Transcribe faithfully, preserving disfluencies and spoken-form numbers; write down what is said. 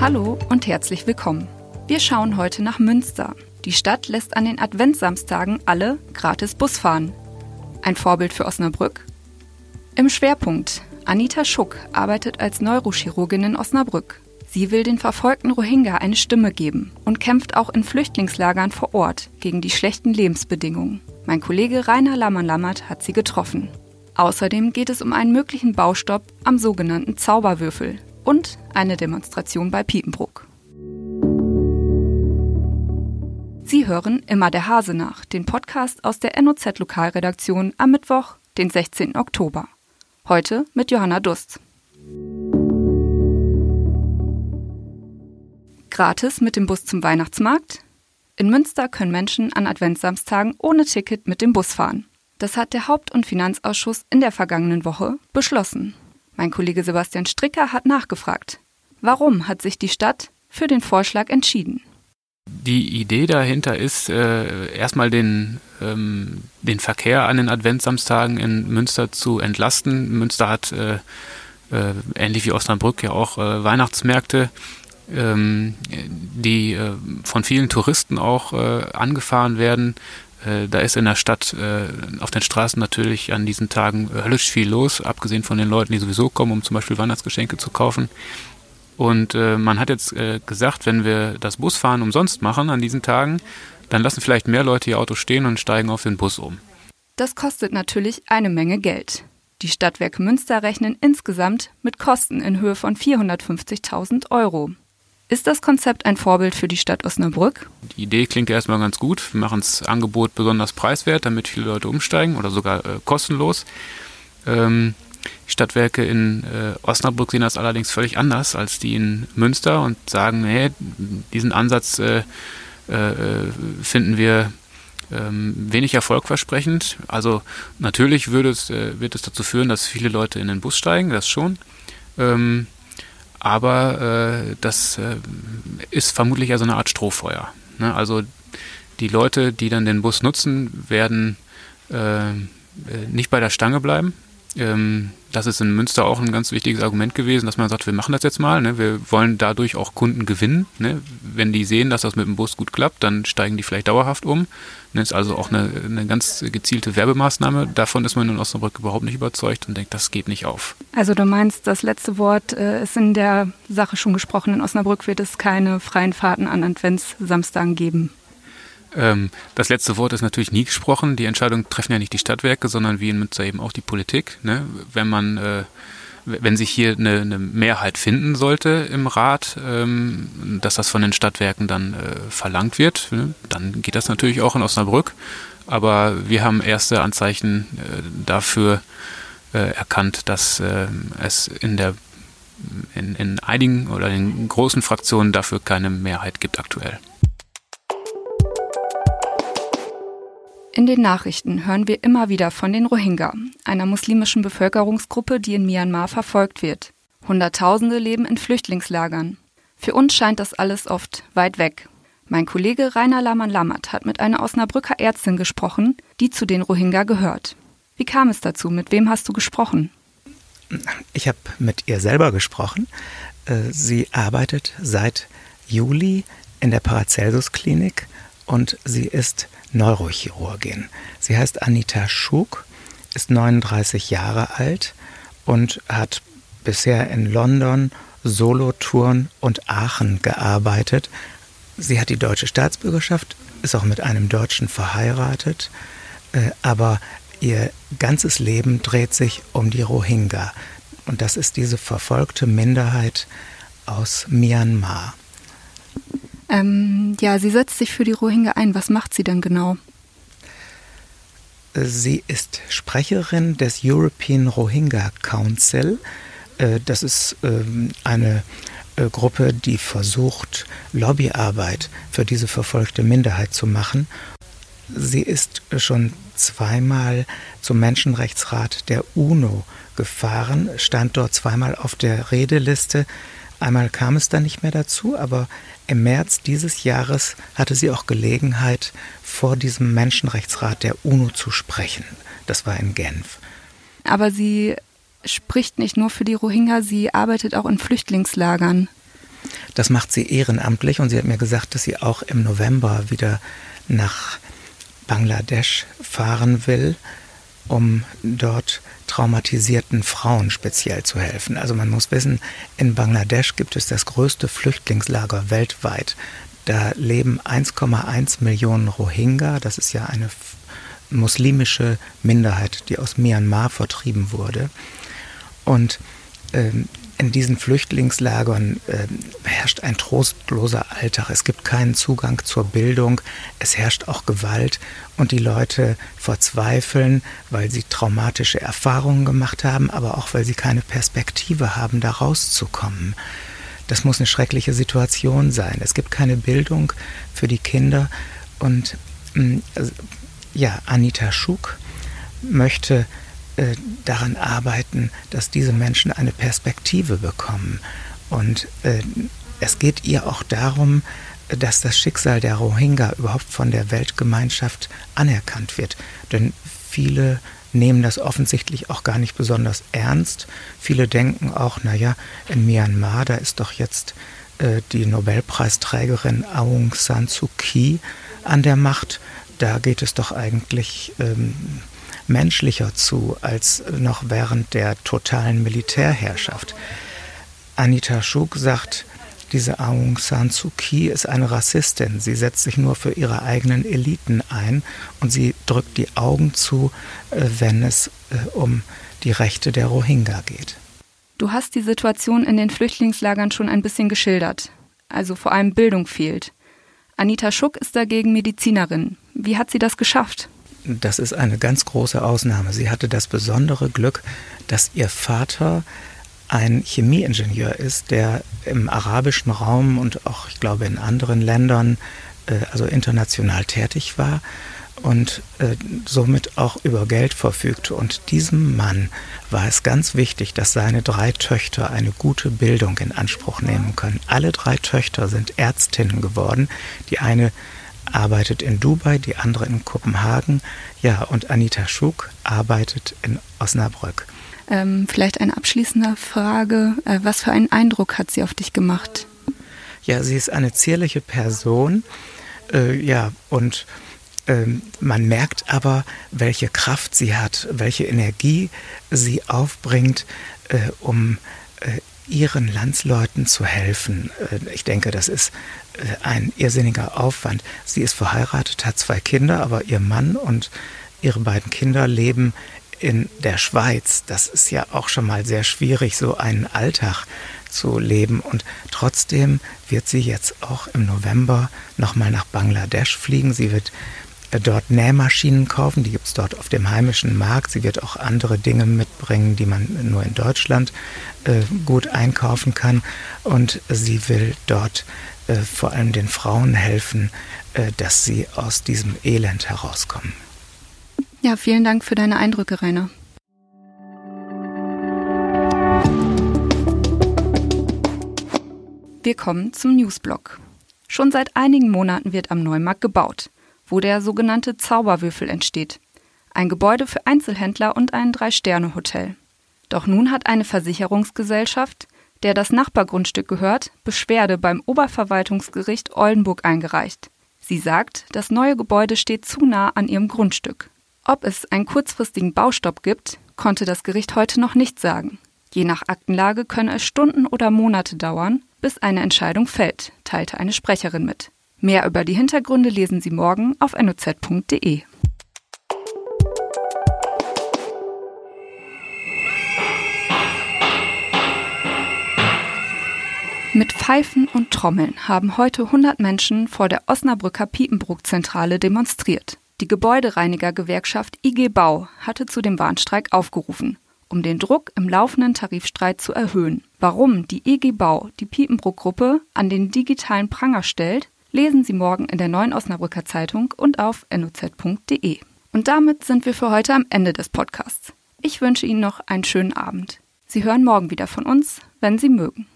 Hallo und herzlich willkommen. Wir schauen heute nach Münster. Die Stadt lässt an den Adventssamstagen alle gratis Bus fahren. Ein Vorbild für Osnabrück? Im Schwerpunkt: Anita Schuk arbeitet als Neurochirurgin in Osnabrück. Sie will den verfolgten Rohingya eine Stimme geben und kämpft auch in Flüchtlingslagern vor Ort gegen die schlechten Lebensbedingungen. Mein Kollege Rainer Lammann-Lammert hat sie getroffen. Außerdem geht es um einen möglichen Baustopp am sogenannten Zauberwürfel und eine Demonstration bei Piepenbrock. Sie hören Immer der Hase nach, den Podcast aus der N O Z-Lokalredaktion am Mittwoch, den sechzehnten Oktober. Heute mit Johanna Dust. Gratis mit dem Bus zum Weihnachtsmarkt? In Münster können Menschen an Adventssamstagen ohne Ticket mit dem Bus fahren. Das hat der Haupt- und Finanzausschuss in der vergangenen Woche beschlossen. Mein Kollege Sebastian Stricker hat nachgefragt. Warum hat sich die Stadt für den Vorschlag entschieden? Die Idee dahinter ist, äh, erstmal den, ähm, den Verkehr an den Adventssamstagen in Münster zu entlasten. Münster hat, äh, äh, ähnlich wie Osnabrück, ja auch äh, Weihnachtsmärkte, ähm, die äh, von vielen Touristen auch äh, angefahren werden. Äh, da ist in der Stadt äh, auf den Straßen natürlich an diesen Tagen höllisch viel los, abgesehen von den Leuten, die sowieso kommen, um zum Beispiel Weihnachtsgeschenke zu kaufen. Und äh, man hat jetzt äh, gesagt, wenn wir das Busfahren umsonst machen an diesen Tagen, dann lassen vielleicht mehr Leute ihr Auto stehen und steigen auf den Bus um. Das kostet natürlich eine Menge Geld. Die Stadtwerke Münster rechnen insgesamt mit Kosten in Höhe von vierhundertfünfzigtausend Euro. Ist das Konzept ein Vorbild für die Stadt Osnabrück? Die Idee klingt erstmal ganz gut. Wir machen das Angebot besonders preiswert, damit viele Leute umsteigen oder sogar äh, kostenlos. Ähm, Die Stadtwerke in äh, Osnabrück sehen das allerdings völlig anders als die in Münster und sagen, nee, diesen Ansatz äh, äh, finden wir ähm, wenig erfolgversprechend. Also natürlich würde es, äh, wird es dazu führen, dass viele Leute in den Bus steigen, das schon. Ähm, aber äh, das äh, ist vermutlich eher so eine Art Strohfeuer, ne? Also die Leute, die dann den Bus nutzen, werden äh, nicht bei der Stange bleiben. Das ist in Münster auch ein ganz wichtiges Argument gewesen, dass man sagt, wir machen das jetzt mal, ne? Wir wollen dadurch auch Kunden gewinnen. Ne? Wenn die sehen, dass das mit dem Bus gut klappt, dann steigen die vielleicht dauerhaft um. Das ist also auch eine, eine ganz gezielte Werbemaßnahme. Davon ist man in Osnabrück überhaupt nicht überzeugt und denkt, das geht nicht auf. Also du meinst, das letzte Wort äh, ist in der Sache schon gesprochen. In Osnabrück wird es keine freien Fahrten an Adventssamstagen geben. Das letzte Wort ist natürlich nie gesprochen. Die Entscheidung treffen ja nicht die Stadtwerke, sondern wie in Münster eben auch die Politik. Ne? Wenn man, äh, wenn sich hier eine, eine Mehrheit finden sollte im Rat, ähm, dass das von den Stadtwerken dann äh, verlangt wird, ne? Dann geht das natürlich auch in Osnabrück. Aber wir haben erste Anzeichen äh, dafür äh, erkannt, dass äh, es in der in, in einigen oder in großen Fraktionen dafür keine Mehrheit gibt aktuell. In den Nachrichten hören wir immer wieder von den Rohingya, einer muslimischen Bevölkerungsgruppe, die in Myanmar verfolgt wird. Hunderttausende leben in Flüchtlingslagern. Für uns scheint das alles oft weit weg. Mein Kollege Rainer Lammann-Lammert hat mit einer Osnabrücker Ärztin gesprochen, die zu den Rohingya gehört. Wie kam es dazu? Mit wem hast du gesprochen? Ich habe mit ihr selber gesprochen. Sie arbeitet seit Juli in der Paracelsus-Klinik und sie ist Neurochirurgin. Sie heißt Anita Schuk, ist neununddreißig Jahre alt und hat bisher in London, Solothurn und Aachen gearbeitet. Sie hat die deutsche Staatsbürgerschaft, ist auch mit einem Deutschen verheiratet, aber ihr ganzes Leben dreht sich um die Rohingya. Und das ist diese verfolgte Minderheit aus Myanmar. Ähm, ja, sie setzt sich für die Rohingya ein. Was macht sie denn genau? Sie ist Sprecherin des European Rohingya Council. Das ist eine Gruppe, die versucht, Lobbyarbeit für diese verfolgte Minderheit zu machen. Sie ist schon zweimal zum Menschenrechtsrat der UNO gefahren, stand dort zweimal auf der Redeliste. Einmal kam es dann nicht mehr dazu, aber im März dieses Jahres hatte sie auch Gelegenheit, vor diesem Menschenrechtsrat der UNO zu sprechen. Das war in Genf. Aber sie spricht nicht nur für die Rohingya, sie arbeitet auch in Flüchtlingslagern. Das macht sie ehrenamtlich und sie hat mir gesagt, dass sie auch im November wieder nach Bangladesch fahren will, um dort traumatisierten Frauen speziell zu helfen. Also man muss wissen, in Bangladesch gibt es das größte Flüchtlingslager weltweit. Da leben eins Komma eins Millionen Rohingya, das ist ja eine muslimische Minderheit, die aus Myanmar vertrieben wurde. Und ähm, in diesen Flüchtlingslagern äh, herrscht ein trostloser Alltag. Es gibt keinen Zugang zur Bildung. Es herrscht auch Gewalt. Und die Leute verzweifeln, weil sie traumatische Erfahrungen gemacht haben, aber auch, weil sie keine Perspektive haben, da rauszukommen. Das muss eine schreckliche Situation sein. Es gibt keine Bildung für die Kinder. Und mh, ja, Anita Schuk möchte daran arbeiten, dass diese Menschen eine Perspektive bekommen. Und äh, es geht ihr auch darum, dass das Schicksal der Rohingya überhaupt von der Weltgemeinschaft anerkannt wird. Denn viele nehmen das offensichtlich auch gar nicht besonders ernst. Viele denken auch, naja, in Myanmar, da ist doch jetzt äh, die Nobelpreisträgerin Aung San Suu Kyi an der Macht. Da geht es doch eigentlich ähm, menschlicher zu als noch während der totalen Militärherrschaft. Anita Schuk sagt, diese Aung San Suu Kyi ist eine Rassistin. Sie setzt sich nur für ihre eigenen Eliten ein und sie drückt die Augen zu, wenn es um die Rechte der Rohingya geht. Du hast die Situation in den Flüchtlingslagern schon ein bisschen geschildert. Also vor allem Bildung fehlt. Anita Schuk ist dagegen Medizinerin. Wie hat sie das geschafft? Das ist eine ganz große Ausnahme. Sie hatte das besondere Glück, dass ihr Vater ein Chemieingenieur ist, der im arabischen Raum und auch, ich glaube, in anderen Ländern, also international tätig war und somit auch über Geld verfügte. Und diesem Mann war es ganz wichtig, dass seine drei Töchter eine gute Bildung in Anspruch nehmen können. Alle drei Töchter sind Ärztinnen geworden. Die eine arbeitet in Dubai, die andere in Kopenhagen. Ja, und Anita Schuk arbeitet in Osnabrück. Ähm, vielleicht eine abschließende Frage. Was für einen Eindruck hat sie auf dich gemacht? Ja, sie ist eine zierliche Person. Äh, ja, und ähm, man merkt aber, welche Kraft sie hat, welche Energie sie aufbringt, äh, um äh, ihren Landsleuten zu helfen. Ich denke, das ist ein irrsinniger Aufwand. Sie ist verheiratet, hat zwei Kinder, aber ihr Mann und ihre beiden Kinder leben in der Schweiz. Das ist ja auch schon mal sehr schwierig, so einen Alltag zu leben. Und trotzdem wird sie jetzt auch im November nochmal nach Bangladesch fliegen. Sie wird dort Nähmaschinen kaufen, die gibt es dort auf dem heimischen Markt. Sie wird auch andere Dinge mitbringen, die man nur in Deutschland äh, gut einkaufen kann. Und sie will dort äh, vor allem den Frauen helfen, äh, dass sie aus diesem Elend herauskommen. Ja, vielen Dank für deine Eindrücke, Rainer. Wir kommen zum Newsblock. Schon seit einigen Monaten wird am Neumarkt gebaut, wo der sogenannte Zauberwürfel entsteht. Ein Gebäude für Einzelhändler und ein Drei-Sterne-Hotel. Doch nun hat eine Versicherungsgesellschaft, der das Nachbargrundstück gehört, Beschwerde beim Oberverwaltungsgericht Oldenburg eingereicht. Sie sagt, das neue Gebäude steht zu nah an ihrem Grundstück. Ob es einen kurzfristigen Baustopp gibt, konnte das Gericht heute noch nicht sagen. Je nach Aktenlage könne es Stunden oder Monate dauern, bis eine Entscheidung fällt, teilte eine Sprecherin mit. Mehr über die Hintergründe lesen Sie morgen auf n o z punkt d e. Mit Pfeifen und Trommeln haben heute hundert Menschen vor der Osnabrücker Piepenbrock-Zentrale demonstriert. Die Gebäudereinigergewerkschaft I G Bau hatte zu dem Warnstreik aufgerufen, um den Druck im laufenden Tarifstreit zu erhöhen. Warum die I G Bau die Piepenbrock-Gruppe an den digitalen Pranger stellt, lesen Sie morgen in der Neuen Osnabrücker Zeitung und auf n o z punkt d e. Und damit sind wir für heute am Ende des Podcasts. Ich wünsche Ihnen noch einen schönen Abend. Sie hören morgen wieder von uns, wenn Sie mögen.